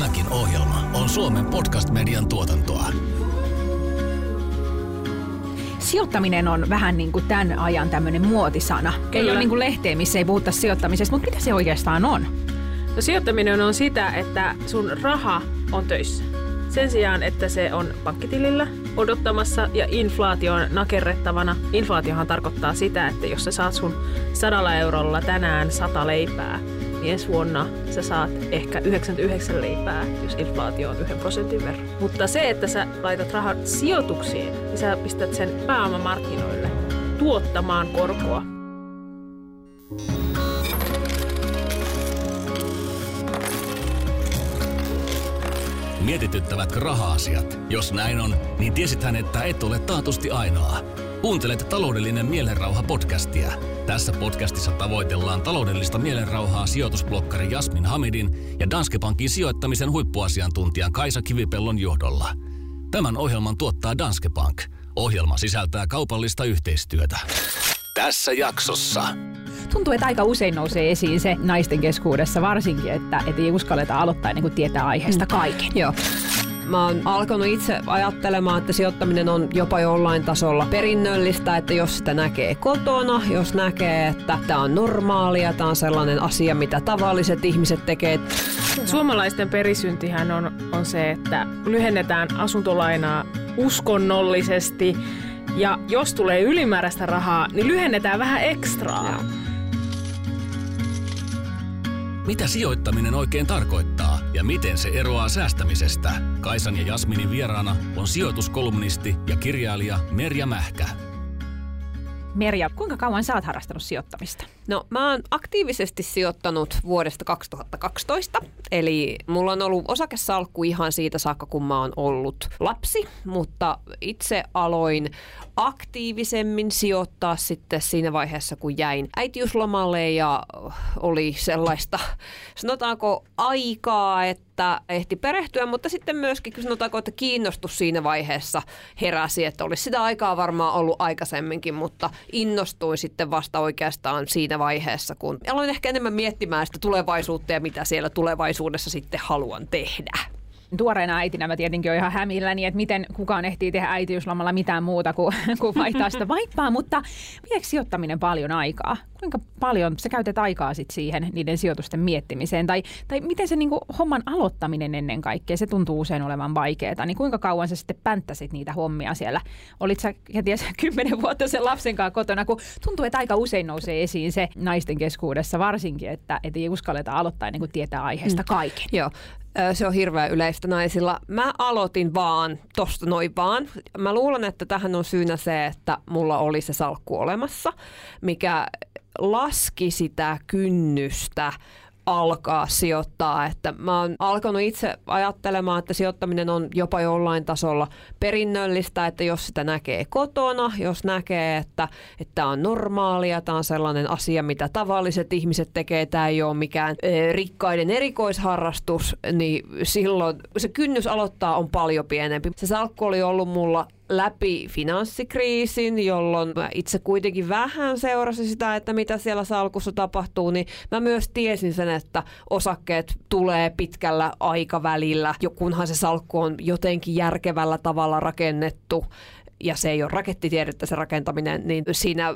Tämäkin ohjelma on Suomen podcast-median tuotantoa. Sijoittaminen on vähän niin kuin tämän ajan tämmöinen muotisana. Kyllä. Ei ole niin kuin lehteä, missä ei puhuta sijoittamisesta, mutta mitä se oikeastaan on? No, sijoittaminen on sitä, että sun raha on töissä. Sen sijaan, että se on pankkitilillä odottamassa ja inflaation nakerrettavana. Inflaatiohan tarkoittaa sitä, että jos sä saat sun 100 eurolla tänään 100 leipää, niin ensi vuonna sä saat ehkä 99 leipää, jos inflaatio on 1% verran. Mutta se, että sä laitat rahat sijoituksiin, niin sä pistät sen pääomamarkkinoille tuottamaan korkoa. Mietityttävätkö raha-asiat? Jos näin on, niin tiesithän, että et ole taatusti ainoa. Kuuntelet Taloudellinen Mielenrauha-podcastia. Tässä podcastissa tavoitellaan taloudellista mielenrauhaa sijoitusblokkari Jasmin Hamidin ja Danske Bankin sijoittamisen huippuasiantuntijan Kaisa Kivipellon johdolla. Tämän ohjelman tuottaa Danske Bank. Ohjelma sisältää kaupallista yhteistyötä. Tässä jaksossa. Tuntuu, että aika usein nousee esiin se naisten keskuudessa varsinkin, että ei uskalleta aloittaa ennen kuin tietää aiheesta kaiken. Joo. Mä oon alkanut itse ajattelemaan, että sijoittaminen on jopa jollain tasolla perinnöllistä, että jos sitä näkee kotona, jos näkee, että tää on normaalia, tää on sellainen asia, mitä tavalliset ihmiset tekee. Suomalaisten perisyntihän on se, että lyhennetään asuntolainaa uskonnollisesti ja jos tulee ylimääräistä rahaa, niin lyhennetään vähän ekstraa. Ja. Mitä sijoittaminen oikein tarkoittaa ja miten se eroaa säästämisestä? Kaisan ja Jasminin vieraana on sijoituskolumnisti ja kirjailija Merja Mähkä. Merja, kuinka kauan sä oot harrastanut sijoittamista? No, mä oon aktiivisesti sijoittanut vuodesta 2012, eli mulla on ollut osakesalkku ihan siitä saakka, kun mä oon ollut lapsi, mutta itse aloin aktiivisemmin sijoittaa sitten siinä vaiheessa, kun jäin äitiyslomalle ja oli sellaista, sanotaanko aikaa, että ehti perehtyä, mutta sitten myöskin sanotaanko, että kiinnostus siinä vaiheessa heräsi, että olisi sitä aikaa varmaan ollut aikaisemminkin, mutta innostuin sitten vasta oikeastaan siinä vaiheessa, kun aloin ehkä enemmän miettimään sitä tulevaisuutta ja mitä siellä tulevaisuudessa sitten haluan tehdä. Tuoreena äitinä mä tietenkin olen ihan hämilläni, että miten kukaan ehtii tehdä äitiyslomalla mitään muuta kuin vaihtaa sitä vaippaa, mutta viekö sijoittaminen paljon aikaa? Kuinka paljon sä käytät aikaa sit siihen niiden sijoitusten miettimiseen? Tai miten se niinku homman aloittaminen ennen kaikkea, se tuntuu usein olevan vaikeaa, niin kuinka kauan sä sitten pänttäsit niitä hommia siellä? Olit sä kenties 10 vuotta sen lapsen kanssa kotona, kun tuntuu, että aika usein nousee esiin se naisten keskuudessa varsinkin, että ei uskalleta aloittaa ennen kuin tietää aiheesta kaiken. Joo. Se on hirveän yleistä naisilla. Mä aloitin vaan tosta noin vaan. Mä luulen, että tähän on syynä se, että mulla oli se salkku olemassa, mikä laski sitä kynnystä alkaa sijoittaa. Että mä oon alkanut itse ajattelemaan, että sijoittaminen on jopa jollain tasolla perinnöllistä, että jos sitä näkee kotona, jos näkee, että tämä on normaalia, tämä on sellainen asia, mitä tavalliset ihmiset tekee, tämä ei ole mikään rikkaiden erikoisharrastus, niin silloin se kynnys aloittaa on paljon pienempi. Se salkku oli ollut mulla läpi finanssikriisin, jolloin mä itse kuitenkin vähän seurasin sitä, että mitä siellä salkussa tapahtuu, niin mä myös tiesin sen, että osakkeet tulee pitkällä aikavälillä, kunhan se salkku on jotenkin järkevällä tavalla rakennettu. Ja se ei ole rakettitiedettä se rakentaminen, niin siinä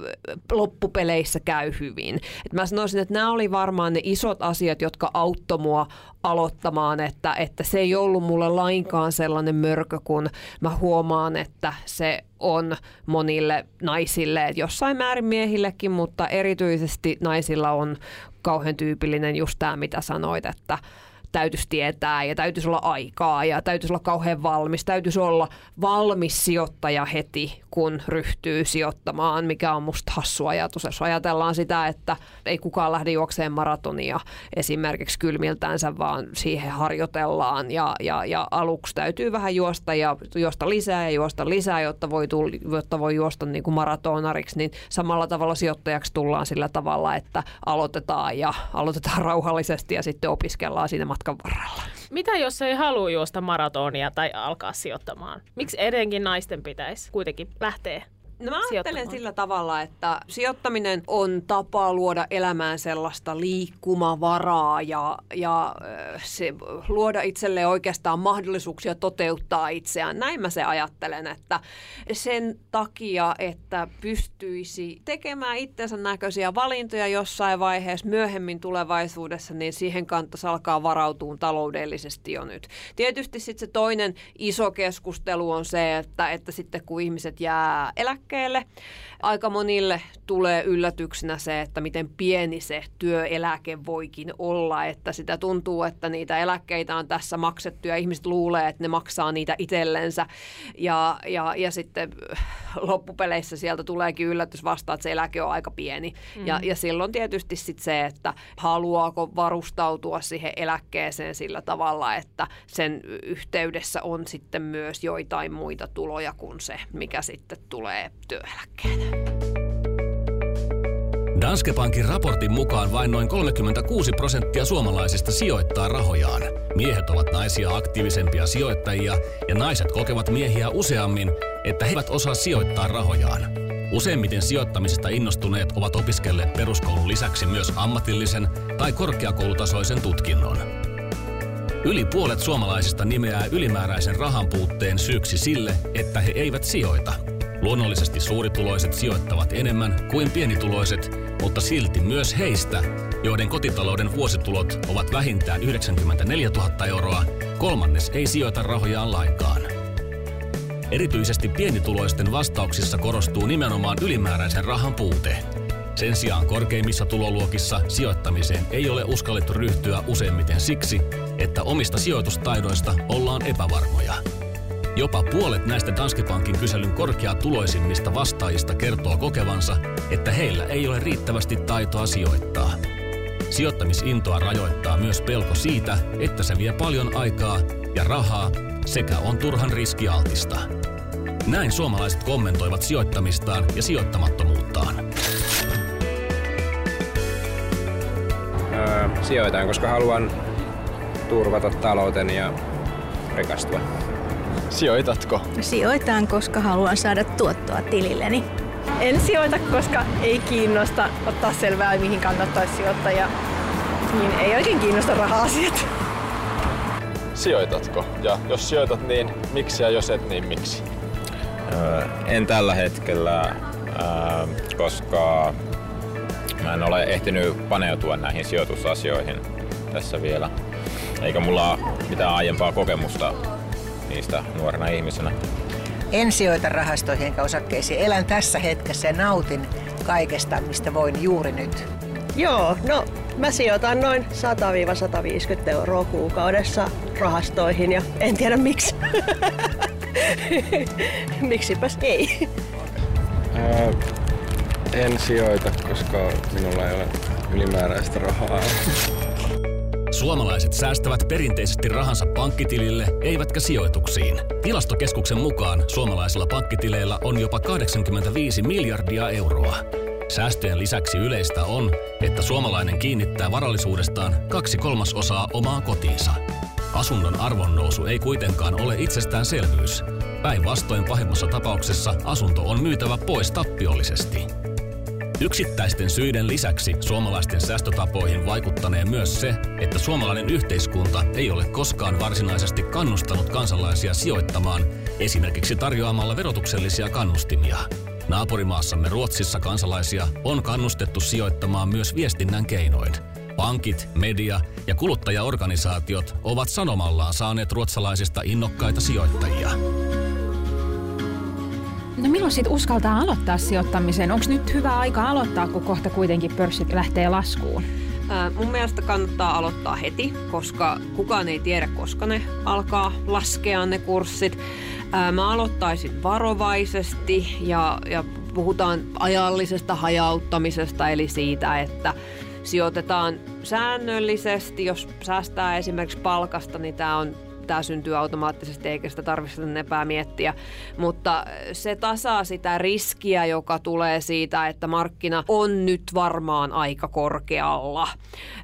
loppupeleissä käy hyvin. Et mä sanoisin, että nämä oli varmaan ne isot asiat, jotka auttoi mua aloittamaan, että se ei ollut mulle lainkaan sellainen mörkö, kun mä huomaan, että se on monille naisille, jossain määrin miehillekin, mutta erityisesti naisilla on kauhean tyypillinen just tämä, mitä sanoit, että täytyisi tietää ja täytyisi olla aikaa ja täytyisi olla kauhean valmis. Täytyisi olla valmis sijoittaja heti, kun ryhtyy sijoittamaan, mikä on musta hassu ajatus. Jos ajatellaan sitä, että ei kukaan lähde juokseen maratonia esimerkiksi kylmiltänsä, vaan siihen harjoitellaan ja aluksi täytyy vähän juosta ja juosta lisää, jotta voi juosta niin kuin maratonariksi. Niin samalla tavalla sijoittajaksi tullaan sillä tavalla, että aloitetaan rauhallisesti ja sitten opiskellaan siinä matkan varrella. Mitä jos ei halua juosta maratonia tai alkaa sijoittamaan? Miksi etenkin naisten pitäisi kuitenkin lähteä? No mä ajattelen sillä tavalla, että sijoittaminen on tapa luoda elämään sellaista liikkumavaraa ja se, luoda itselle oikeastaan mahdollisuuksia toteuttaa itseään. Näin mä se ajattelen, että sen takia, että pystyisi tekemään itsensä näköisiä valintoja jossain vaiheessa myöhemmin tulevaisuudessa, niin siihen kannattaisi alkaa varautua taloudellisesti jo nyt. Tietysti sitten se toinen iso keskustelu on se, että sitten kun ihmiset jää eläkkeelle, aika monille tulee yllätyksenä se, että miten pieni se työeläke voikin olla, että sitä tuntuu, että niitä eläkkeitä on tässä maksettu ja ihmiset luulee, että ne maksaa niitä itsellensä ja sitten loppupeleissä sieltä tuleekin yllätys vastaan, että se eläke on aika pieni ja silloin tietysti sitten se, että haluaako varustautua siihen eläkkeeseen sillä tavalla, että sen yhteydessä on sitten myös joitain muita tuloja kuin se, mikä sitten tulee työeläkkeenä. Danske Bankin raportin mukaan vain noin 36% suomalaisista sijoittaa rahojaan. Miehet ovat naisia aktiivisempia sijoittajia ja naiset kokevat miehiä useammin, että he eivät osaa sijoittaa rahojaan. Useimmiten sijoittamisesta innostuneet ovat opiskelleet peruskoulun lisäksi myös ammatillisen tai korkeakoulutasoisen tutkinnon. Yli puolet suomalaisista nimeää ylimääräisen rahan puutteen syyksi sille, että he eivät sijoita. Luonnollisesti suurituloiset sijoittavat enemmän kuin pienituloiset, mutta silti myös heistä, joiden kotitalouden vuositulot ovat vähintään 94 000 euroa, kolmannes ei sijoita rahojaan lainkaan. Erityisesti pienituloisten vastauksissa korostuu nimenomaan ylimääräisen rahan puute. Sen sijaan korkeimmissa tuloluokissa sijoittamiseen ei ole uskallettu ryhtyä useimmiten siksi, että omista sijoitustaidoista ollaan epävarmoja. Jopa puolet näistä Danske Bankin kyselyn korkeatuloisimmista vastaajista kertoo kokevansa, että heillä ei ole riittävästi taitoa sijoittaa. Sijoittamisintoa rajoittaa myös pelko siitä, että se vie paljon aikaa ja rahaa sekä on turhan riskialtista. Näin suomalaiset kommentoivat sijoittamistaan ja sijoittamattomuuttaan. Sijoitan, koska haluan turvata talouteni ja rikastua. Sijoitatko? Sijoitan, koska haluan saada tuottoa tililleni. En sijoita, koska ei kiinnosta ottaa selvää, mihin kannattaisi sijoittaa. Ja niin ei oikein kiinnosta raha-asiat. Sijoitatko? Ja jos sijoitat, niin miksi ja jos et, niin miksi? En tällä hetkellä, koska mä en ole ehtinyt paneutua näihin sijoitusasioihin tässä vielä. Eikä mulla mitään aiempaa kokemusta niistä nuorena ihmisenä. En sijoita rahastoihin enkä osakkeisiin. Elän tässä hetkessä ja nautin kaikesta, mistä voin juuri nyt. Joo, no mä sijoitan noin 100-150 euroa kuukaudessa rahastoihin ja en tiedä miksi. Miksipäs ei. En sijoita, koska minulla ei ole ylimääräistä rahaa. Suomalaiset säästävät perinteisesti rahansa pankkitilille, eivätkä sijoituksiin. Tilastokeskuksen mukaan suomalaisilla pankkitileillä on jopa 85 miljardia euroa. Säästöjen lisäksi yleistä on, että suomalainen kiinnittää varallisuudestaan 2/3 omaa kotiinsa. Asunnon arvonnousu ei kuitenkaan ole itsestäänselvyys. Päinvastoin pahimmassa tapauksessa asunto on myytävä pois tappiollisesti. Yksittäisten syiden lisäksi suomalaisten säästötapoihin vaikuttanee myös se, että suomalainen yhteiskunta ei ole koskaan varsinaisesti kannustanut kansalaisia sijoittamaan, esimerkiksi tarjoamalla verotuksellisia kannustimia. Naapurimaassamme Ruotsissa kansalaisia on kannustettu sijoittamaan myös viestinnän keinoin. Pankit, media ja kuluttajaorganisaatiot ovat sanomallaan saaneet ruotsalaisista innokkaita sijoittajia. No milloin sitten uskaltaa aloittaa sijoittamisen? Onko nyt hyvä aika aloittaa, kun kohta kuitenkin pörssit lähtee laskuun? Mun mielestä kannattaa aloittaa heti, koska kukaan ei tiedä, koska ne alkaa laskea ne kurssit. Mä aloittaisin varovaisesti ja puhutaan ajallisesta hajauttamisesta, eli siitä, että sijoitetaan säännöllisesti. Jos säästää esimerkiksi palkasta, niin tämä on tämä syntyy automaattisesti eikä sitä tarvitse enempää miettiä, mutta se tasaa sitä riskiä, joka tulee siitä, että markkina on nyt varmaan aika korkealla.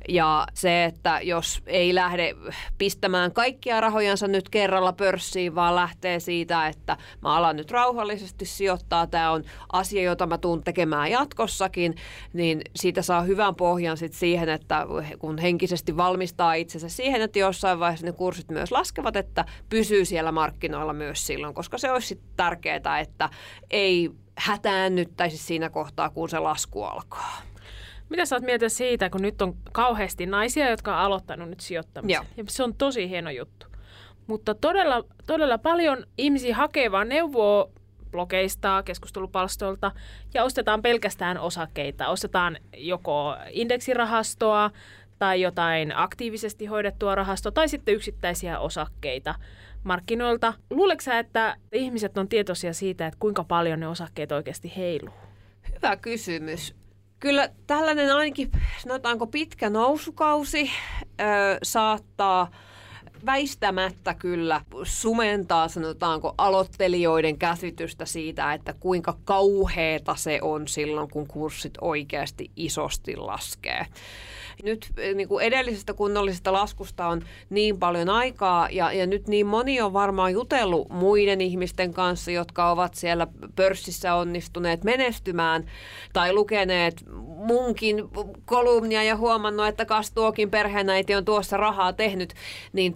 Ja se, että jos ei lähde pistämään kaikkia rahojansa nyt kerralla pörssiin, vaan lähtee siitä, että mä alan nyt rauhallisesti sijoittaa, tämä on asia, jota mä tuun tekemään jatkossakin, niin siitä saa hyvän pohjan sit siihen, että kun henkisesti valmistaa itsensä siihen, että jossain vaiheessa ne kurssit myös laskevat, että pysyy siellä markkinoilla myös silloin, koska se olisi tärkeää, että ei hätäännyttäisi siinä kohtaa, kun se lasku alkaa. Mitä sä oot mieltä siitä, kun nyt on kauheasti naisia, jotka on aloittanut nyt sijoittamisen? Ja se on tosi hieno juttu. Mutta todella, todella paljon ihmisiä hakee vaan neuvoa blogeista, keskustelupalstoilta ja ostetaan pelkästään osakkeita. Ostetaan joko indeksirahastoa tai jotain aktiivisesti hoidettua rahastoa tai sitten yksittäisiä osakkeita markkinoilta. Luuletko sä, että ihmiset on tietoisia siitä, että kuinka paljon ne osakkeet oikeasti heiluu? Hyvä kysymys. Kyllä tällainen ainakin, sanotaanko pitkä nousukausi saattaa väistämättä kyllä sumentaa, sanotaanko, aloittelijoiden käsitystä siitä, että kuinka kauheeta se on silloin, kun kurssit oikeasti isosti laskee. Nyt niin kuin edellisestä kunnollisesta laskusta on niin paljon aikaa ja nyt niin moni on varmaan jutellut muiden ihmisten kanssa, jotka ovat siellä pörssissä onnistuneet menestymään tai lukeneet munkin kolumnia ja huomannut, että kas tuokin perheenäiti on tuossa rahaa tehnyt, niin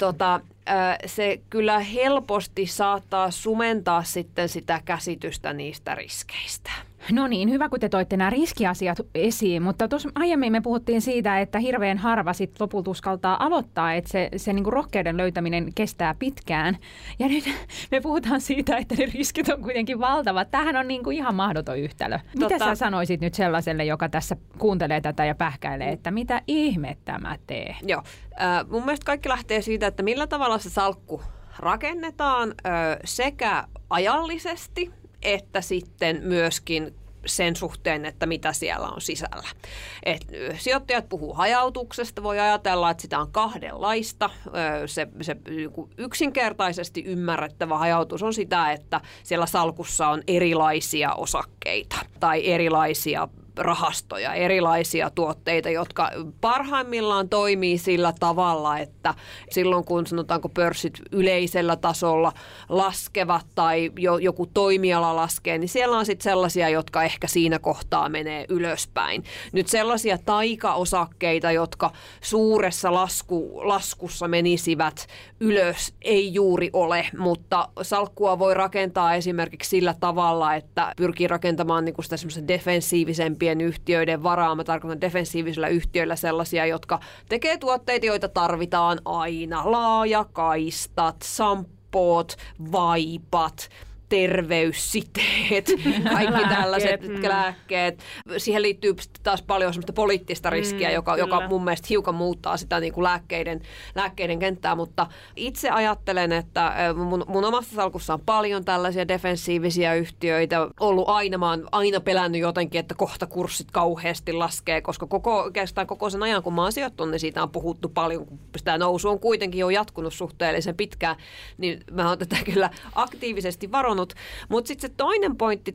se kyllä helposti saattaa sumentaa sitten sitä käsitystä niistä riskeistä. No niin, hyvä kun te toitte nämä riskiasiat esiin, mutta tuossa aiemmin me puhuttiin siitä, että hirveän harva sit lopulta uskaltaa aloittaa, että se niinku rohkeuden löytäminen kestää pitkään. Ja nyt me puhutaan siitä, että ne riskit on kuitenkin valtavat. Tämähän on niinku ihan mahdoton yhtälö. Mitä sä sanoisit nyt sellaiselle, joka tässä kuuntelee tätä ja pähkäilee, että mitä ihmettä mä teen? Joo, mun mielestä kaikki lähtee siitä, että millä tavalla se salkku rakennetaan sekä ajallisesti että sitten myöskin sen suhteen, että mitä siellä on sisällä. Sijoittajat puhuu hajautuksesta, voi ajatella, että sitä on kahdenlaista. Se yksinkertaisesti ymmärrettävä hajautus on sitä, että siellä salkussa on erilaisia osakkeita tai erilaisia rahastoja, erilaisia tuotteita, jotka parhaimmillaan toimii sillä tavalla, että silloin kun sanotaanko pörssit yleisellä tasolla laskevat tai joku toimiala laskee, niin siellä on sitten sellaisia, jotka ehkä siinä kohtaa menee ylöspäin. Nyt sellaisia taikaosakkeita, jotka suuressa laskussa menisivät ylös, ei juuri ole, mutta salkkua voi rakentaa esimerkiksi sillä tavalla, että pyrkii rakentamaan niinku sitä semmoisen defensiivisen yhtiöiden varaa. Mä tarkoitan defensiivisillä yhtiöillä sellaisia, jotka tekee tuotteita, joita tarvitaan aina. Laajakaistat, samppoot, vaipat, terveyssiteet, kaikki tällaiset lääkkeet. Siihen liittyy taas paljon semmoista poliittista riskiä, joka mun mielestä hiukan muuttaa sitä niin kuin lääkkeiden kenttää, mutta itse ajattelen, että mun omassa salkussa on paljon tällaisia defensiivisiä yhtiöitä ollut aina. Mä oon aina pelännyt jotenkin, että kohta kurssit kauheasti laskee, koska oikeastaan koko sen ajan, kun mä oon sijoittunut, niin siitä on puhuttu paljon, kun sitä nousu on kuitenkin jo jatkunut suhteellisen pitkään, niin mä oon tätä kyllä aktiivisesti varonut. Mutta sitten se toinen pointti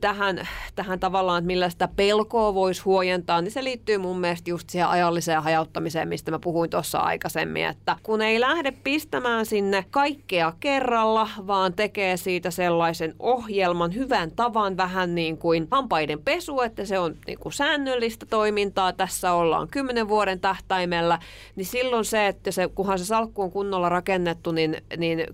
tähän tavallaan, että millä sitä pelkoa voisi huojentaa, niin se liittyy mun mielestä just siihen ajalliseen hajauttamiseen, mistä mä puhuin tuossa aikaisemmin, että kun ei lähde pistämään sinne kaikkea kerralla, vaan tekee siitä sellaisen ohjelman, hyvän tavan, vähän niin kuin hampaiden pesu, että se on niin kuin säännöllistä toimintaa, tässä ollaan 10 vuoden tähtäimellä, niin silloin se, että kunhan se salkku on kunnolla rakennettu, niin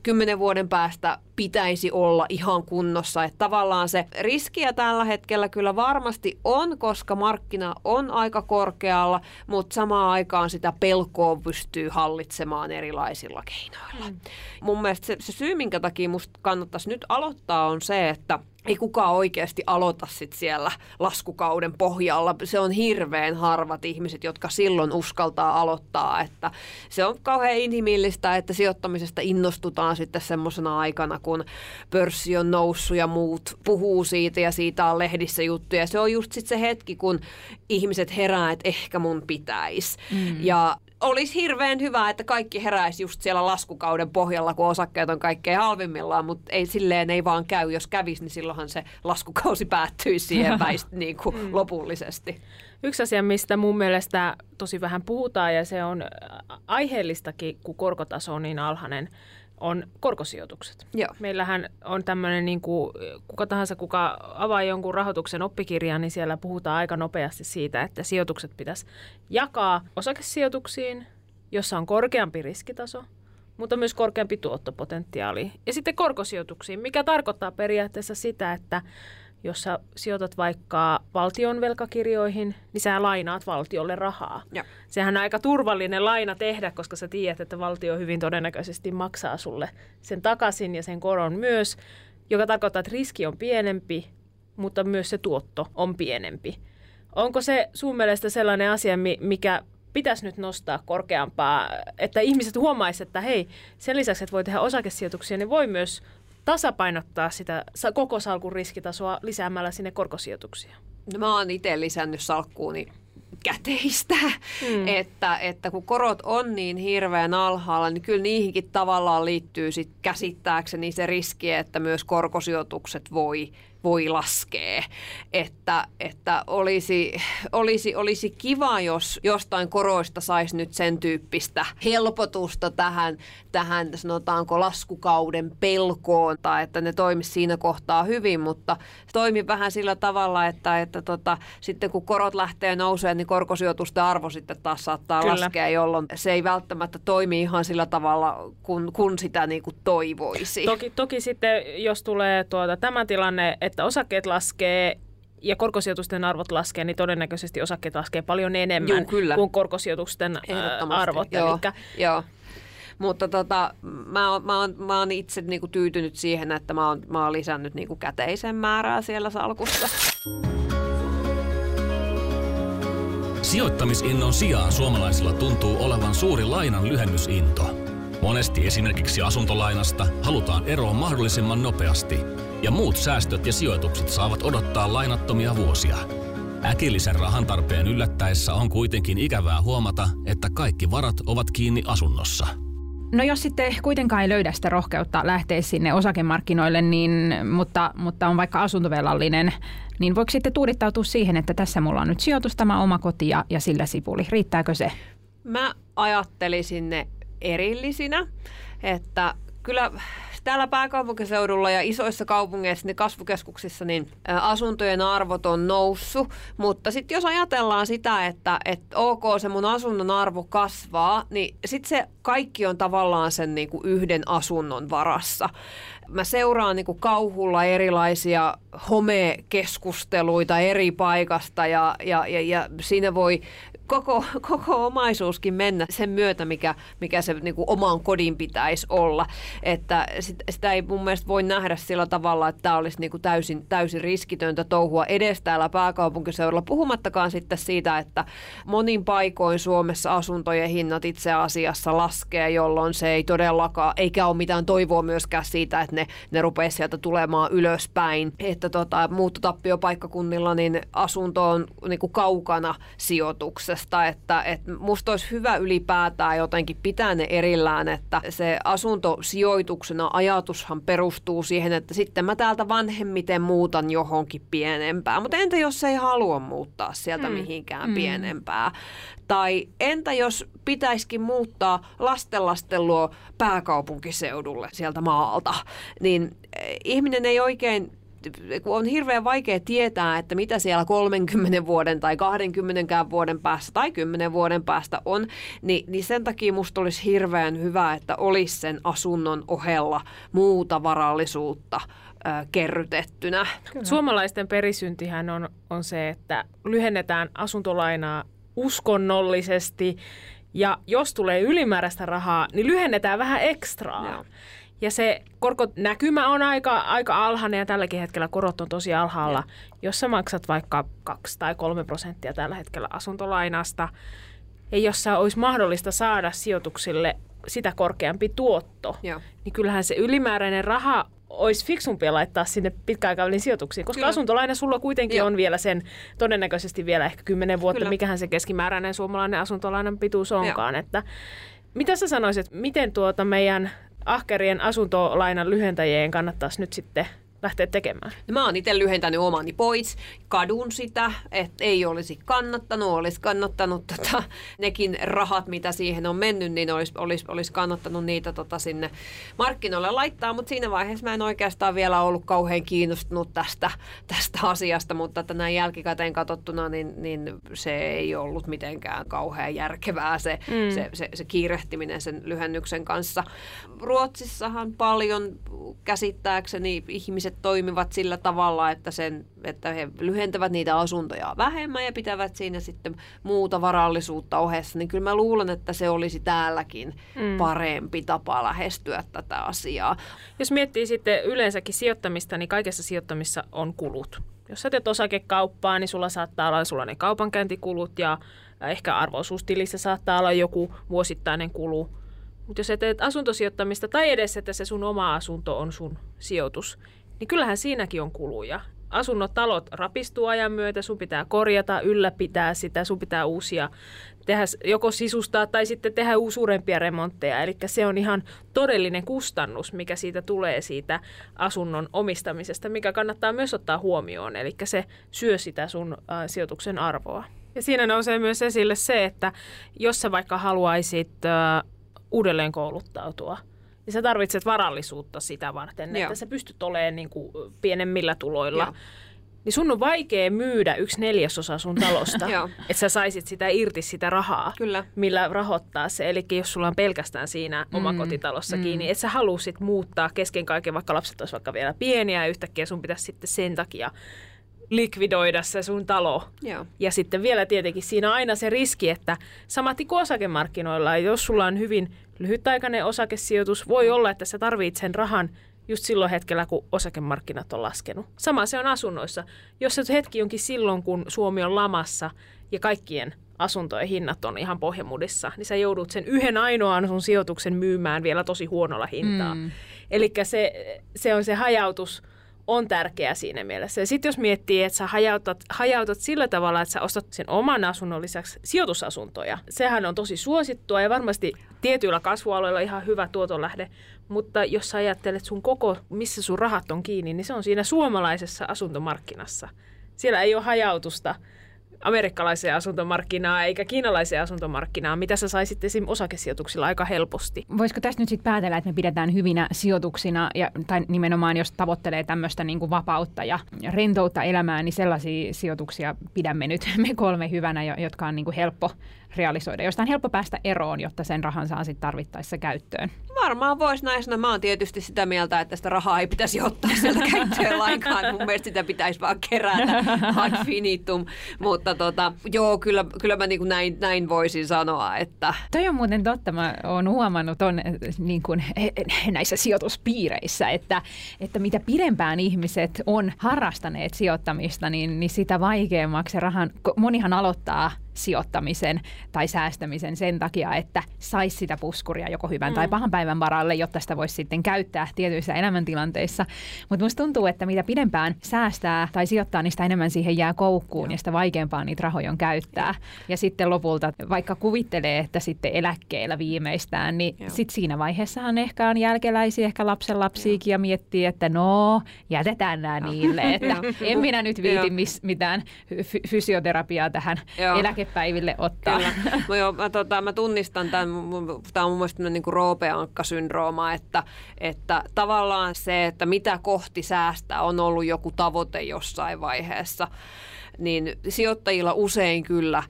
10 vuoden päästä pitäisi olla ihan kunnossa. Että tavallaan se riskiä tällä hetkellä kyllä varmasti on, koska markkina on aika korkealla, mutta samaan aikaan sitä pelkoa pystyy hallitsemaan erilaisilla keinoilla. Mun mielestä se syy, minkä takia musta kannattaisi nyt aloittaa, on se, että ei kukaan oikeasti aloita sit siellä laskukauden pohjalla. Se on hirveän harvat ihmiset, jotka silloin uskaltaa aloittaa. Että se on kauhean inhimillistä, että sijoittamisesta innostutaan sitten semmoisena aikana, kun pörssi on noussut ja muut puhuu siitä ja siitä on lehdissä juttuja. Se on just sit se hetki, kun ihmiset herää, että ehkä mun pitäisi. Ja olisi hirveän hyvä, että kaikki heräisi just siellä laskukauden pohjalla, kun osakkeet on kaikkein halvimmillaan, mutta ei, silleen ei vaan käy. Jos kävisi, niin silloinhan se laskukausi päättyy siihen niin kuin lopullisesti. Yksi asia, mistä mun mielestä tosi vähän puhutaan, ja se on aiheellistakin, kun korkotaso on niin alhainen, on korkosijoitukset. Joo. Meillähän on tämmöinen, niin kuin kuka tahansa, kuka avaa jonkun rahoituksen oppikirjan, niin siellä puhutaan aika nopeasti siitä, että sijoitukset pitäisi jakaa osakesijoituksiin, jossa on korkeampi riskitaso, mutta myös korkeampi tuottopotentiaali. Ja sitten korkosijoituksiin, mikä tarkoittaa periaatteessa sitä, että jos sä sijoitat vaikka valtion velkakirjoihin, niin sä lainaat valtiolle rahaa. Ja. Sehän on aika turvallinen laina tehdä, koska sä tiedät, että valtio hyvin todennäköisesti maksaa sulle sen takaisin ja sen koron myös, joka tarkoittaa, että riski on pienempi, mutta myös se tuotto on pienempi. Onko se sun mielestä sellainen asia, mikä pitäisi nyt nostaa korkeampaa, että ihmiset huomaisivat, että hei, sen lisäksi, että voi tehdä osakesijoituksia, niin voi myös tasapainottaa sitä koko salkun riskitasoa lisäämällä sinne korkosijoituksia? No, mä oon itse lisännyt salkkuuni käteistä, että kun korot on niin hirveän alhaalla, niin kyllä niihinkin tavallaan liittyy sit käsittääkseni se riski, että myös korkosijoitukset voi laskea, että olisi kiva, jos jostain koroista saisi nyt sen tyyppistä helpotusta tähän sanotaanko laskukauden pelkoon, tai että ne toimisi siinä kohtaa hyvin, mutta toimi vähän sillä tavalla, että sitten kun korot lähtee nousemaan, niin korkosijoitusten arvo sitten taas saattaa Kyllä. laskea, jolloin se ei välttämättä toimi ihan sillä tavalla, kun sitä niin kuin toivoisi. Toki sitten, jos tulee tämä tilanne, että osakkeet laskee ja korkosijoitusten arvot laskee, niin todennäköisesti osakkeet laskee paljon enemmän kuin korkosijoitusten arvot. Joo, elikkä joo. Mutta mä oon itse niinku tyytynyt siihen, että mä oon lisännyt niinku käteisen määrää siellä salkussa. Sijoittamisinnon sijaan suomalaisilla tuntuu olevan suuri lainan lyhennysinto. Monesti esimerkiksi asuntolainasta halutaan eroon mahdollisimman nopeasti, ja muut säästöt ja sijoitukset saavat odottaa lainattomia vuosia. Äkillisen rahan tarpeen yllättäessä on kuitenkin ikävää huomata, että kaikki varat ovat kiinni asunnossa. No jos sitten kuitenkaan ei löydä sitä rohkeutta lähteä sinne osakemarkkinoille, niin, mutta on vaikka asuntovelallinen, niin voiko sitten tuudittautua siihen, että tässä mulla on nyt sijoitus, tämä oma koti ja sillä sipuli? Riittääkö se? Mä ajattelisin ne erillisinä, että kyllä täällä pääkaupunkiseudulla ja isoissa kaupungeissa, niin kasvukeskuksissa, niin asuntojen arvot on noussut, mutta sitten jos ajatellaan sitä, että ok, se mun asunnon arvo kasvaa, niin sitten se kaikki on tavallaan sen niinku yhden asunnon varassa. Mä seuraan niinku kauhulla erilaisia homekeskusteluita eri paikasta ja siinä voi koko omaisuuskin mennä sen myötä, mikä se niinku oman kodin pitäisi olla. Että sitä ei mun mielestä voi nähdä sillä tavalla, että tämä olisi niinku täysin riskitöntä touhua edes täällä pääkaupunkiseudulla, puhumattakaan sitten siitä, että monin paikoin Suomessa asuntojen hinnat itse asiassa laskee, jolloin se ei todellakaan, eikä ole mitään toivoa myöskään siitä, että ne rupeaa sieltä tulemaan ylöspäin. Että muuttotappiopaikkakunnilla niin asunto on niinku kaukana sijoituksesta. Että musta olisi hyvä ylipäätään jotenkin pitää ne erillään, että se asuntosijoituksena ajatushan perustuu siihen, että sitten mä täältä vanhemmiten muutan johonkin pienempään, mutta entä jos ei halua muuttaa sieltä mihinkään pienempään? Tai entä jos pitäisikin muuttaa lastenlasten luo pääkaupunkiseudulle sieltä maalta? Niin ihminen ei oikein, on hirveän vaikea tietää, että mitä siellä 30 vuoden tai 20 vuoden päästä tai 10 vuoden päästä on, niin sen takia musta olisi hirveän hyvä, että olisi sen asunnon ohella muuta varallisuutta kerrytettynä. Kyllä. Suomalaisten perisyntihän on se, että lyhennetään asuntolainaa uskonnollisesti ja jos tulee ylimääräistä rahaa, niin lyhennetään vähän ekstraa. Joo. Ja se korkonäkymä on aika alhainen ja tälläkin hetkellä korot on tosi alhaalla. Jos sä maksat vaikka 2 tai 3% tällä hetkellä asuntolainasta, ja jos sä olisi mahdollista saada sijoituksille sitä korkeampi tuotto, niin kyllähän se ylimääräinen raha olisi fiksumpia laittaa sinne pitkäaikavälin sijoituksiin, koska asuntolaina sulla kuitenkin on vielä sen, todennäköisesti vielä ehkä 10 vuotta, mikähän se keskimääräinen suomalainen asuntolainan pituus onkaan. Että, mitä sä sanoisit, miten meidän ahkerien asuntolainan lyhentäjien kannattaisi nyt sitten lähteä tekemään? No, mä oon itse lyhentänyt omani pois, kadun sitä, että ei olisi kannattanut, nekin rahat, mitä siihen on mennyt, niin olisi kannattanut niitä sinne markkinoille laittaa, mutta siinä vaiheessa mä en oikeastaan vielä ollut kauhean kiinnostunut tästä asiasta, mutta näin jälkikäteen katsottuna, niin se ei ollut mitenkään kauhean järkevää se kiirehtiminen sen lyhennyksen kanssa. Ruotsissahan paljon käsittääkseni ihmiset toimivat sillä tavalla, että he lyhentävät niitä asuntoja vähemmän ja pitävät siinä sitten muuta varallisuutta ohessa, niin kyllä mä luulen, että se olisi täälläkin parempi tapa lähestyä tätä asiaa. Jos miettii sitten yleensäkin sijoittamista, niin kaikessa sijoittamissa on kulut. Jos sä teet osakekauppaa, niin sulla saattaa olla ne kaupankäyntikulut ja ehkä arvo-osuustilissä saattaa olla joku vuosittainen kulu. Mutta jos sä teet asuntosijoittamista tai edes, että se sun oma asunto on sun sijoitus, niin kyllähän siinäkin on kuluja. Asunnot, talot rapistuu ajan myötä, sun pitää korjata, ylläpitää sitä, sun pitää uusia, tehdä joko sisustaa tai sitten tehdä suurempia remontteja. Eli se on ihan todellinen kustannus, mikä siitä tulee siitä asunnon omistamisesta, mikä kannattaa myös ottaa huomioon. Eli se syö sitä sun sijoituksen arvoa. Ja siinä nousee myös esille se, että jos sä vaikka haluaisit uudelleen kouluttautua, niin sä tarvitset varallisuutta sitä varten, että sä pystyt olemaan pienemmillä tuloilla. Niin sun on vaikea myydä 1/4 sun talosta, että sä saisit sitä irti sitä rahaa, millä rahoittaa se. Eli jos sulla on pelkästään siinä omakotitalossa kiinni, että sä halusit muuttaa kesken kaiken, vaikka lapset olisi vaikka vielä pieniä ja yhtäkkiä sun pitäisi sitten sen takia likvidoida se sun talo. Joo. Ja sitten vielä tietenkin siinä on aina se riski, että samatti kuin osakemarkkinoilla, jos sulla on hyvin lyhytaikainen osakesijoitus, voi olla, että sä tarvitset sen rahan just silloin hetkellä, kun osakemarkkinat on laskenut. Sama se on asunnoissa. Jos se hetki onkin silloin, kun Suomi on lamassa ja kaikkien asuntojen hinnat on ihan pohjamudissa, niin sä joudut sen yhden ainoan sun sijoituksen myymään vielä tosi huonolla hintaa. Elikkä se on se hajautus on tärkeää siinä mielessä. Ja sitten jos miettii, että sä hajautat sillä tavalla, että sä ostat sen oman asunnon lisäksi sijoitusasuntoja. Sehän on tosi suosittua ja varmasti tietyillä kasvualoilla ihan hyvä tuotonlähde. Mutta jos sä ajattelet sun koko, missä sun rahat on kiinni, niin se on siinä suomalaisessa asuntomarkkinassa. Siellä ei ole hajautusta amerikkalaiseen asuntomarkkinaan eikä kiinalaiseen asuntomarkkinaan, mitä sä saisit esimerkiksi osakesijoituksilla aika helposti. Voisiko tässä nyt sitten päätellä, että me pidetään hyvinä sijoituksina, tai nimenomaan jos tavoittelee tämmöistä vapautta ja rentoutta elämää, niin sellaisia sijoituksia pidämme nyt me kolme hyvänä, jotka on helppo realisoida, josta on helppo päästä eroon, jotta sen rahan saa sitten tarvittaessa käyttöön. Varmaan voisi näin sanoa. Mä oon tietysti sitä mieltä, että sitä rahaa ei pitäisi ottaa sieltä käyttöön lainkaan. Mun mielestä sitä pitäisi vaan kerätä ad finitum. Mutta kyllä mä näin voisin sanoa, että... Toi on muuten totta. Mä oon huomannut näissä sijoituspiireissä, että mitä pidempään ihmiset on harrastaneet sijoittamista, niin sitä vaikeammaksi rahan... Monihan aloittaa sijoittamisen tai säästämisen sen takia, että saisi sitä puskuria joko hyvän tai pahan päivän varalle, jotta sitä voisi sitten käyttää tietyissä elämäntilanteissa. Mutta musta tuntuu, että mitä pidempään säästää tai sijoittaa, niin sitä enemmän siihen jää koukkuun ja sitä vaikeampaa niitä rahoja on käyttää. Ja sitten lopulta, vaikka kuvittelee, että sitten eläkkeellä viimeistään, niin sitten siinä vaiheessahan ehkä on jälkeläisiä, ehkä lapsenlapsiakin ja miettii, että jätetään nämä niille. Että en minä nyt viiti mitään fysioterapiaa tähän eläkkeelle päiville ottaa. Mä tunnistan tämän. Tämä on mun mielestä niin kuin roopeankkasyndrooma, että tavallaan se, että mitä kohti säästää, on ollut joku tavoite jossain vaiheessa. Niin sijoittajilla usein kyllä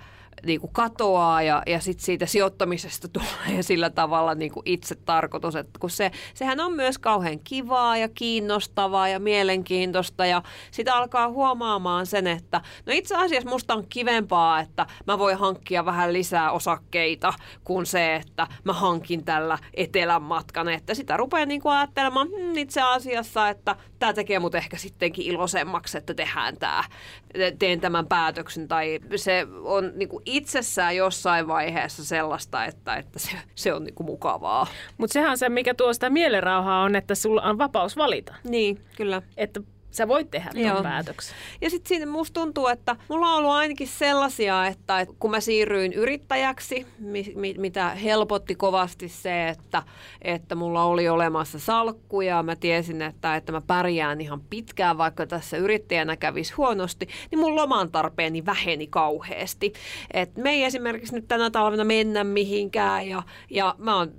katoaa ja sitten siitä sijoittamisesta tulee sillä tavalla itse tarkoitus, että kun sehän on myös kauhean kivaa ja kiinnostavaa ja mielenkiintoista ja sitä alkaa huomaamaan sen, että no itse asiassa musta on kivempaa, että mä voin hankkia vähän lisää osakkeita kuin se, että mä hankin tällä etelän matkan, että sitä rupeaa ajattelemaan itse asiassa, että tämä tekee mut ehkä sittenkin iloisemmaksi, että teen tämän päätöksen tai se on itsessään jossain vaiheessa sellaista, että se on niinku mukavaa. Mutta sehän se, mikä tuo sitä mielenrauhaa on, että sulla on vapaus valita. Niin, kyllä. Että sä voit tehdä tuon päätöksen. Ja sitten siitä musta tuntuu, että mulla on ollut ainakin sellaisia, että kun mä siirryin yrittäjäksi, mitä helpotti kovasti se, että mulla oli olemassa salkkuja, mä tiesin, että mä pärjään ihan pitkään, vaikka tässä yrittäjänä kävisi huonosti, niin mun loman tarpeeni väheni kauheasti. Et me ei esimerkiksi nyt tänä talvena mennä mihinkään ja mä oon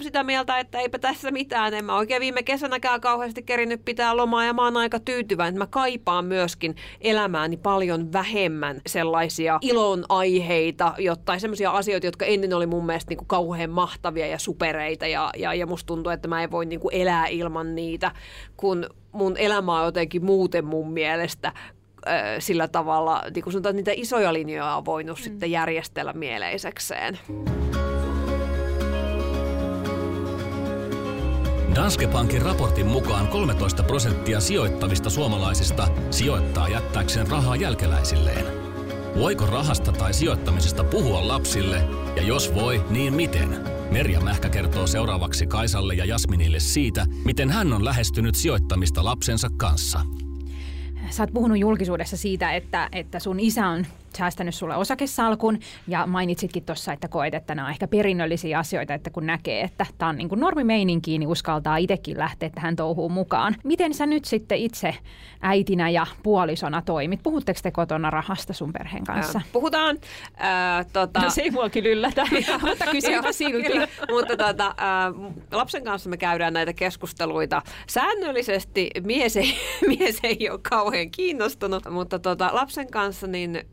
sitä mieltä, että eipä tässä mitään. En mä oikein viime kesänäkään kauheasti kerinyt pitää lomaa ja mä oon aika tyytyväinen. Mä kaipaan myöskin elämääni paljon vähemmän sellaisia ilonaiheita tai sellaisia asioita, jotka ennen oli mun mielestä niin kuin kauhean mahtavia ja supereita ja musta tuntuu, että mä en voi niin kuin elää ilman niitä, kun mun elämä on jotenkin muuten mun mielestä sillä tavalla, niin kuin sanotaan, niitä isoja linjoja on voinut sitten järjestellä mieleisekseen. Danske Bankin raportin mukaan 13% sijoittavista suomalaisista sijoittaa jättääkseen rahaa jälkeläisilleen. Voiko rahasta tai sijoittamisesta puhua lapsille, ja jos voi, niin miten? Merja Mähkä kertoo seuraavaksi Kaisalle ja Jasminille siitä, miten hän on lähestynyt sijoittamista lapsensa kanssa. Sä oot puhunut julkisuudessa siitä, että sun isä on säästänyt sulle osakesalkun ja mainitsitkin tuossa, että koet, että nämä on ehkä perinnöllisiä asioita, että kun näkee, että tämä on niin kuin normimeininkiä, niin uskaltaa itsekin lähteä tähän touhuun mukaan. Miten sä nyt sitten itse äitinä ja puolisona toimit? Puhutteko te kotona rahasta sun perheen kanssa? Puhutaan. No se ei muakin yllätä, mutta kysypä silti. Mutta lapsen kanssa me käydään näitä keskusteluita säännöllisesti. Mies ei ole kauhean kiinnostunut, mutta lapsen kanssa niin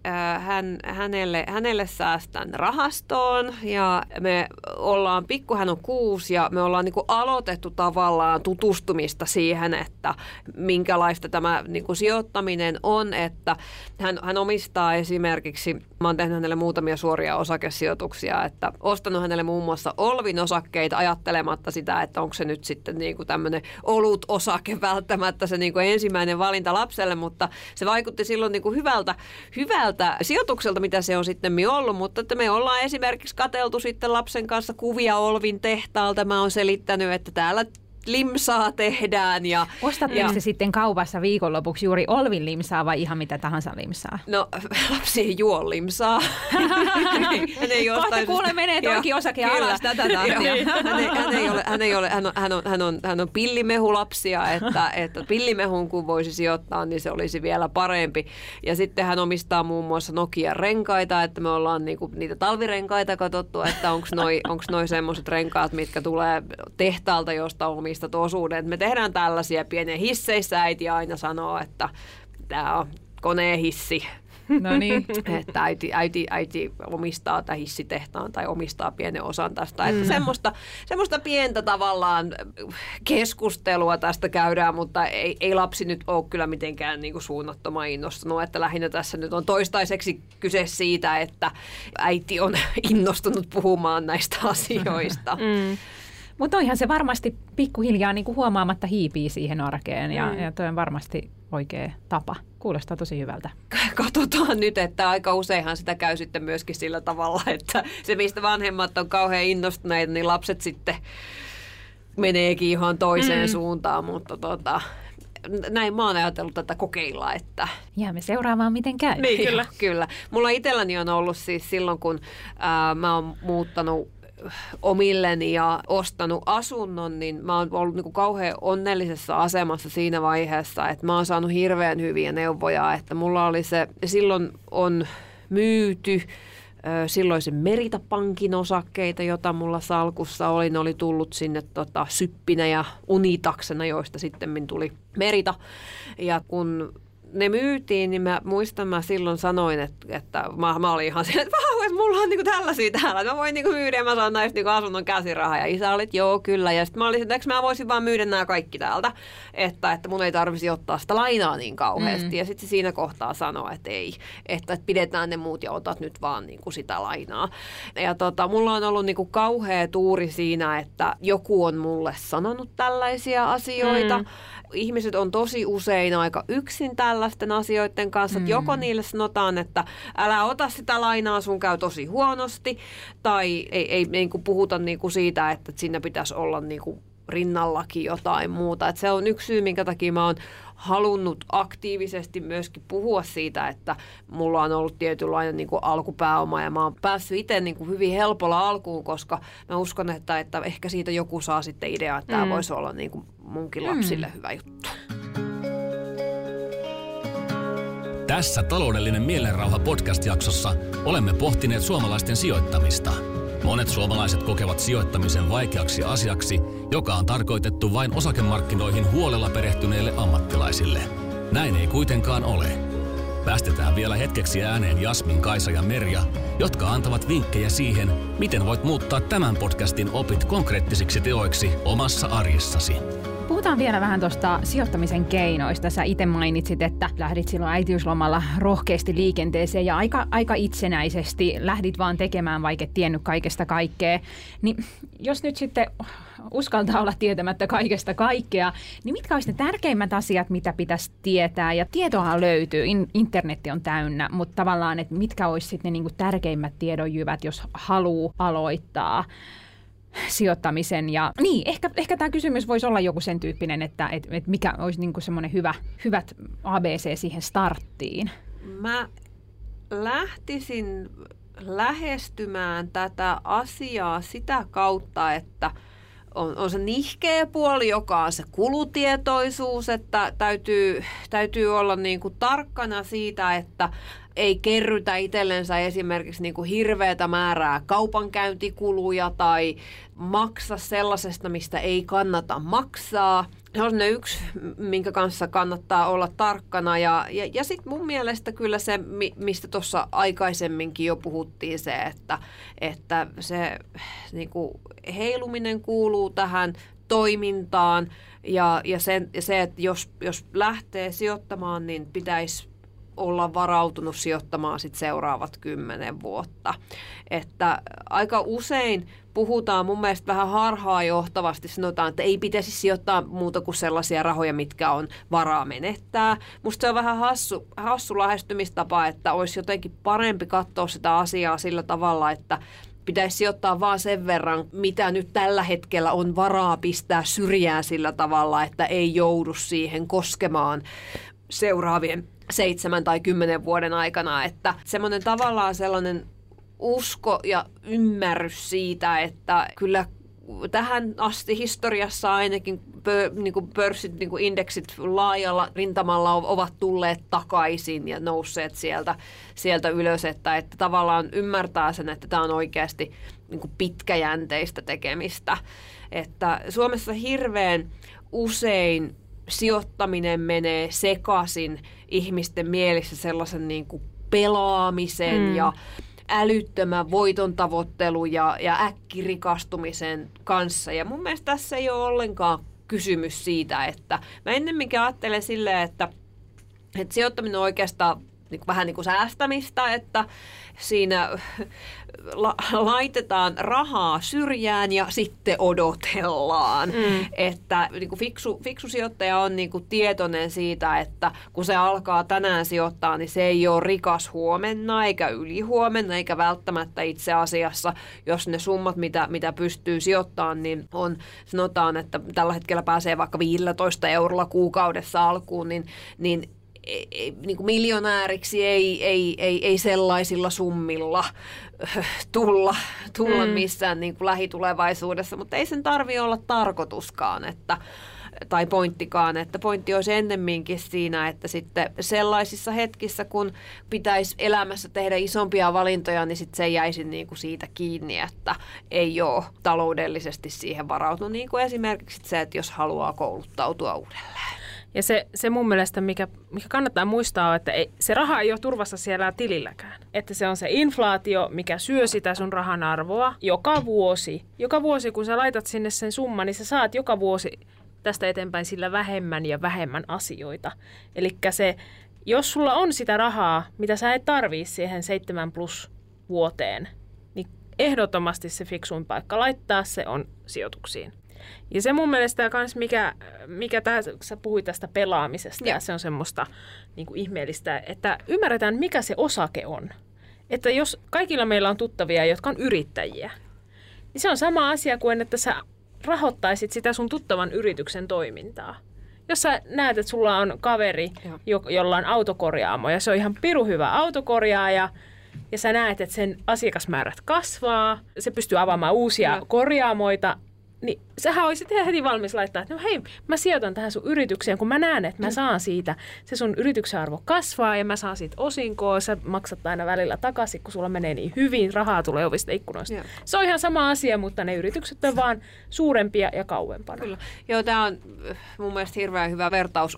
hänelle säästän rahastoon ja me ollaan hän on 6 ja me ollaan niinku aloitettu tavallaan tutustumista siihen, että minkälaista tämä niinku sijoittaminen on, että hän omistaa esimerkiksi, mä oon tehnyt hänelle muutamia suoria osakesijoituksia, että ostanut hänelle muun muassa Olvin osakkeita ajattelematta sitä, että onko se nyt sitten niinku tämmöinen olut osake välttämättä se niinku ensimmäinen valinta lapselle, mutta se vaikutti silloin niinku hyvältä sijoitukselta, mitä se on sitten ollut, mutta että me ollaan esimerkiksi katseltu sitten lapsen kanssa kuvia Olvin tehtaalta. Mä oon selittänyt, että täällä limsaa tehdään. Ostatteko se sitten kaupassa viikonlopuksi juuri Olvin limsaa vai ihan mitä tahansa limsaa? No, lapsi ei juo limsaa. Kohta kuule menee toikin osake alas tätä tahtia. Hän on pillimehulapsia, että pillimehun kun voisi sijoittaa, niin se olisi vielä parempi. Ja sitten hän omistaa muun muassa Nokia-renkaita, että me ollaan niinku niitä talvirenkaita katsottu, että onko noi semmoiset renkaat, mitkä tulee tehtaalta, josta omistaa osuuden. Me tehdään tällaisia pieniä hisseissä. Äiti aina sanoo, että tämä on koneen hissi. No niin. Että äiti omistaa tämän hissitehtaan tai omistaa pienen osan tästä. Että semmoista pientä tavallaan keskustelua tästä käydään, mutta ei lapsi nyt ole kyllä mitenkään niin kuin suunnattoman innostunut. Että lähinnä tässä nyt on toistaiseksi kyse siitä, että äiti on innostunut puhumaan näistä asioista. Mutta toihan se varmasti pikkuhiljaa niin kuin huomaamatta hiipii siihen arkeen ja toi on varmasti oikea tapa. Kuulostaa tosi hyvältä. Katsotaan nyt, että aika useinhan sitä käy sitten myöskin sillä tavalla, että se mistä vanhemmat on kauhean innostuneita, niin lapset sitten meneekin ihan toiseen suuntaan, mutta näin mä oon ajatellut tätä kokeilla, että jäämme seuraamaan, miten käy. Niin, kyllä. Mulla itselläni on ollut siis silloin, kun mä oon muuttanut omilleni ja ostanut asunnon, niin mä oon ollut niin kuin kauhean onnellisessa asemassa siinä vaiheessa, että mä oon saanut hirveän hyviä neuvoja, että mulla oli silloin on myyty silloisen Merita-pankin osakkeita, jota mulla salkussa oli. Ne oli tullut sinne syppinä ja unitaksena, joista sitten tuli Merita. Ja kun ne myytiin, niin mä muistan, mä silloin sanoin, että mä olin ihan silleen, että mulla on niinku tällaisia täällä, että mä voin niinku myydä ja mä saan näistä niinku asunnon käsirahaa. Ja isä oli, joo kyllä. Ja sitten mä olin, että eikö mä voisin vaan myydä nämä kaikki täältä, että mun ei tarvitsisi ottaa sitä lainaa niin kauheasti. Ja sitten se siinä kohtaa sanoi, että ei, että pidetään ne muut ja otat nyt vaan niinku sitä lainaa. Ja mulla on ollut niinku kauhea tuuri siinä, että joku on mulle sanonut tällaisia asioita. Ihmiset on tosi usein aika yksin tällä tällaisten asioiden kanssa, että joko niille sanotaan, että älä ota sitä lainaa, sun käy tosi huonosti, tai ei niin kuin puhuta niin kuin siitä, että siinä pitäisi olla niin kuin rinnallakin jotain muuta. Et se on yksi syy, minkä takia mä oon halunnut aktiivisesti myöskin puhua siitä, että mulla on ollut tietynlainen niin kuin alkupääoma ja mä oon päässyt itse niin kuin hyvin helpolla alkuun, koska mä uskon, että ehkä siitä joku saa sitten ideaa, että tämä voisi olla niin kuin munkin lapsille hyvä juttu. Tässä Taloudellinen mielenrauha -podcast-jaksossa olemme pohtineet suomalaisten sijoittamista. Monet suomalaiset kokevat sijoittamisen vaikeaksi asiaksi, joka on tarkoitettu vain osakemarkkinoihin huolella perehtyneille ammattilaisille. Näin ei kuitenkaan ole. Päästetään vielä hetkeksi ääneen Jasmin, Kaisa ja Merja, jotka antavat vinkkejä siihen, miten voit muuttaa tämän podcastin opit konkreettisiksi teoiksi omassa arjessasi. Puhutaan vielä vähän tuosta sijoittamisen keinoista. Sä itse mainitsit, että lähdit silloin äitiyslomalla rohkeasti liikenteeseen ja aika itsenäisesti lähdit vaan tekemään, vaikka et tiennyt kaikesta kaikkea. Niin jos nyt sitten uskaltaa olla tietämättä kaikesta kaikkea, niin mitkä olisi ne tärkeimmät asiat, mitä pitäisi tietää? Ja tietoa löytyy, internetti on täynnä, mutta tavallaan, että mitkä olisi sitten ne niin kuin tärkeimmät tiedonjyvät, jos haluaa aloittaa sijoittamisen? Ja niin, ehkä tämä kysymys voisi olla joku sen tyyppinen, että mikä olisi niin kuin semmoinen hyvät ABC siihen starttiin. Mä lähtisin lähestymään tätä asiaa sitä kautta, että on se nihkeä puoli, joka on se kulutietoisuus, että täytyy olla niin kuin tarkkana siitä, että ei kerrytä itsellensä esimerkiksi niin kuin hirveätä määrää kaupankäyntikuluja tai maksa sellaisesta, mistä ei kannata maksaa. Se on ne yksi, minkä kanssa kannattaa olla tarkkana. Ja sitten mun mielestä kyllä se, mistä tuossa aikaisemminkin jo puhuttiin, se, että se niin kuin heiluminen kuuluu tähän toimintaan. Ja se, että jos lähtee sijoittamaan, niin pitäisi olla varautunut sijoittamaan sit seuraavat 10 vuotta. Että aika usein puhutaan mun mielestä vähän harhaa johtavasti, sanotaan, että ei pitäisi sijoittaa muuta kuin sellaisia rahoja, mitkä on varaa menettää. Musta se on vähän hassu lähestymistapa, että olisi jotenkin parempi katsoa sitä asiaa sillä tavalla, että pitäisi sijoittaa vaan sen verran, mitä nyt tällä hetkellä on varaa pistää syrjään sillä tavalla, että ei joudu siihen koskemaan seuraavien 7 tai 10 vuoden aikana, että semmoinen tavallaan sellainen usko ja ymmärrys siitä, että kyllä tähän asti historiassa ainakin pörssit, niin kuin indeksit laajalla rintamalla ovat tulleet takaisin ja nousseet sieltä ylös, että tavallaan ymmärtää sen, että tämä on oikeasti niin kuin pitkäjänteistä tekemistä. Että Suomessa hirveän usein sijoittaminen menee sekaisin ihmisten mielessä sellaisen niin kuin pelaamisen ja älyttömän voitontavoittelun ja äkkirikastumisen kanssa. Ja mun mielestä tässä ei ole ollenkaan kysymys siitä, että mä ennemminkin ajattelen silleen, että sijoittaminen on oikeastaan vähän niin kuin säästämistä, että siinä laitetaan rahaa syrjään ja sitten odotellaan. Että niin kuin fiksu sijoittaja on niin kuin tietoinen siitä, että kun se alkaa tänään sijoittaa, niin se ei ole rikas huomenna eikä ylihuomenna eikä välttämättä itse asiassa, jos ne summat, mitä pystyy sijoittamaan, niin on, sanotaan, että tällä hetkellä pääsee vaikka 15 € kuukaudessa alkuun, niin niin kuin miljonääriksi ei sellaisilla summilla tulla missään niin kuin lähitulevaisuudessa, mutta ei sen tarvitse olla tarkoituskaan tai pointtikaan. Että pointti olisi ennemminkin siinä, että sitten sellaisissa hetkissä, kun pitäisi elämässä tehdä isompia valintoja, niin sitten se jäisi niin kuin siitä kiinni, että ei ole taloudellisesti siihen varautunut. Niin kuin esimerkiksi se, että jos haluaa kouluttautua uudelleen. Ja se mun mielestä, mikä kannattaa muistaa, on, että se raha ei ole turvassa siellä tililläkään. Että se on se inflaatio, mikä syö sitä sun rahan arvoa joka vuosi. Joka vuosi, kun sä laitat sinne sen summan, niin sä saat joka vuosi tästä eteenpäin sillä vähemmän ja vähemmän asioita. Elikkä se, jos sulla on sitä rahaa, mitä sä et tarvii siihen 7+ vuoteen, niin ehdottomasti se fiksuin paikka laittaa se on sijoituksiin. Ja se mun mielestä kans, mikä sä puhuit tästä pelaamisesta, ja se on semmoista niin kuin ihmeellistä, että ymmärretään, mikä se osake on. Että jos kaikilla meillä on tuttavia, jotka on yrittäjiä, niin se on sama asia kuin, että sä rahoittaisit sitä sun tuttavan yrityksen toimintaa. Jos sä näet, että sulla on kaveri, jolla on autokorjaamo, ja se on ihan pirun hyvä autokorjaaja, ja sä näet, että sen asiakasmäärät kasvaa, se pystyy avaamaan uusia korjaamoita, niin sähän olisit heti valmis laittaa, että no hei, mä sijoitan tähän sun yritykseen, kun mä näen, että mä saan siitä, se sun yrityksen arvo kasvaa ja mä saan siitä osinkoa, sä maksat aina välillä takaisin, kun sulla menee niin hyvin, rahaa tulee ovista ikkunoista. Joo. Se on ihan sama asia, mutta ne yritykset on vaan suurempia ja kauempana. Kyllä. Joo, tämä on mun mielestä hirveän hyvä vertaus.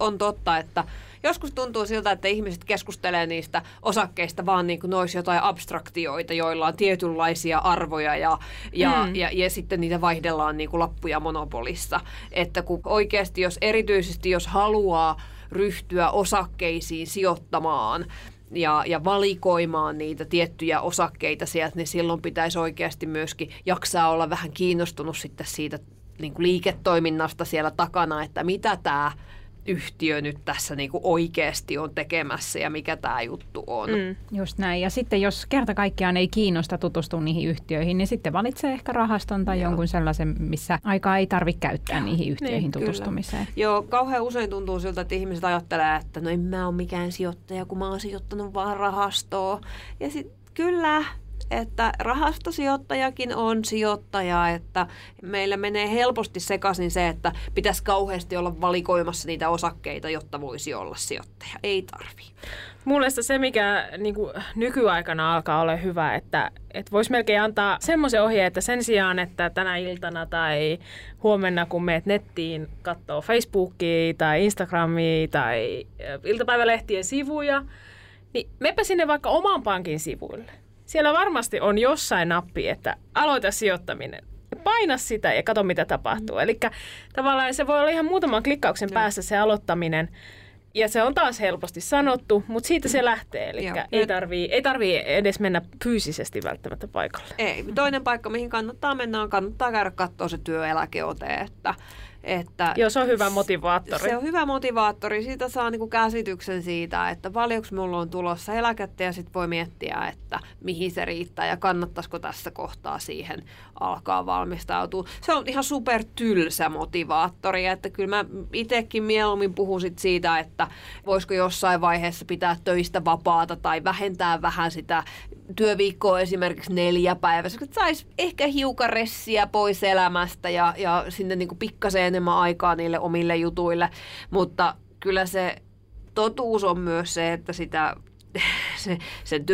On totta, että joskus tuntuu siltä, että ihmiset keskustelee niistä osakkeista vaan niin kuin ne olisi jotain abstraktioita, joilla on tietynlaisia arvoja ja sitten niitä vaihdellaan niin kuin lappuja monopolissa. Että kun oikeasti, jos erityisesti jos haluaa ryhtyä osakkeisiin sijoittamaan ja valikoimaan niitä tiettyjä osakkeita sieltä, niin silloin pitäisi oikeasti myöskin jaksaa olla vähän kiinnostunut sitten siitä niin kuin liiketoiminnasta siellä takana, että mitä tämä yhtiö nyt tässä niinku oikeasti on tekemässä ja mikä tämä juttu on. Just näin. Ja sitten jos kerta kaikkiaan ei kiinnosta tutustua niihin yhtiöihin, niin sitten valitsee ehkä rahaston tai jonkun sellaisen, missä aikaa ei tarvitse käyttää niihin yhtiöihin niin, tutustumiseen. Kyllä. Joo, kauhean usein tuntuu siltä, että ihmiset ajattelee, että no en mä ole mikään sijoittaja, kun mä oon sijoittanut vaan rahastoon. Ja sitten kyllä, että rahastosijoittajakin on sijoittaja, että meillä menee helposti sekaisin se, että pitäisi kauheasti olla valikoimassa niitä osakkeita, jotta voisi olla sijoittaja. Ei tarvitse. Mun mielestä se, mikä niin kuin nykyaikana alkaa olla hyvä, että voisi melkein antaa semmoisen ohjeen, että sen sijaan, että tänä iltana tai huomenna, kun meet nettiin katsoo Facebookia tai Instagramia tai iltapäivälehtien sivuja, niin meepä sinne vaikka oman pankin sivuille. Siellä varmasti on jossain nappi, että aloita sijoittaminen. Paina sitä ja katso, mitä tapahtuu. Eli tavallaan se voi olla ihan muutaman klikkauksen päässä se aloittaminen. Ja se on taas helposti sanottu, mutta siitä se lähtee. Eli ei tarvii edes mennä fyysisesti välttämättä paikalle. Ei. Toinen paikka, mihin kannattaa mennä, kannattaa käydä katsoa se työeläkeote, että joo, se on hyvä motivaattori. Se on hyvä motivaattori. Siitä saa niinku käsityksen siitä, että paljonko mulla on tulossa eläkettä ja sitten voi miettiä, että mihin se riittää ja kannattaisiko tässä kohtaa siihen alkaa valmistautua. Se on ihan super tylsä motivaattori, että kyllä mä itsekin mieluummin puhun sit siitä, että voisiko jossain vaiheessa pitää töistä vapaata tai vähentää vähän sitä työviikkoa esimerkiksi 4 päivässä, että saisi ehkä hiukan ressiä pois elämästä ja sinne niinku pikkasen enemmän aikaa niille omille jutuille, mutta kyllä se totuus on myös se, että sen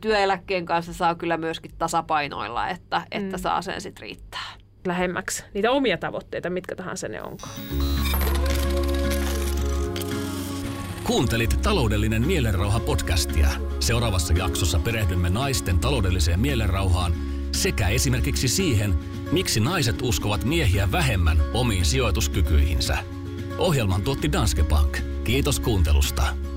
työeläkkeen kanssa saa kyllä myöskin tasapainoilla, että saa sen sit riittää. Lähemmäksi niitä omia tavoitteita, mitkä tahansa ne onkaan. Kuuntelit Taloudellinen Mielenrauha-podcastia. Seuraavassa jaksossa perehdymme naisten taloudelliseen mielenrauhaan sekä esimerkiksi siihen, miksi naiset uskovat miehiä vähemmän omiin sijoituskykyihinsä. Ohjelman tuotti Danske Bank. Kiitos kuuntelusta.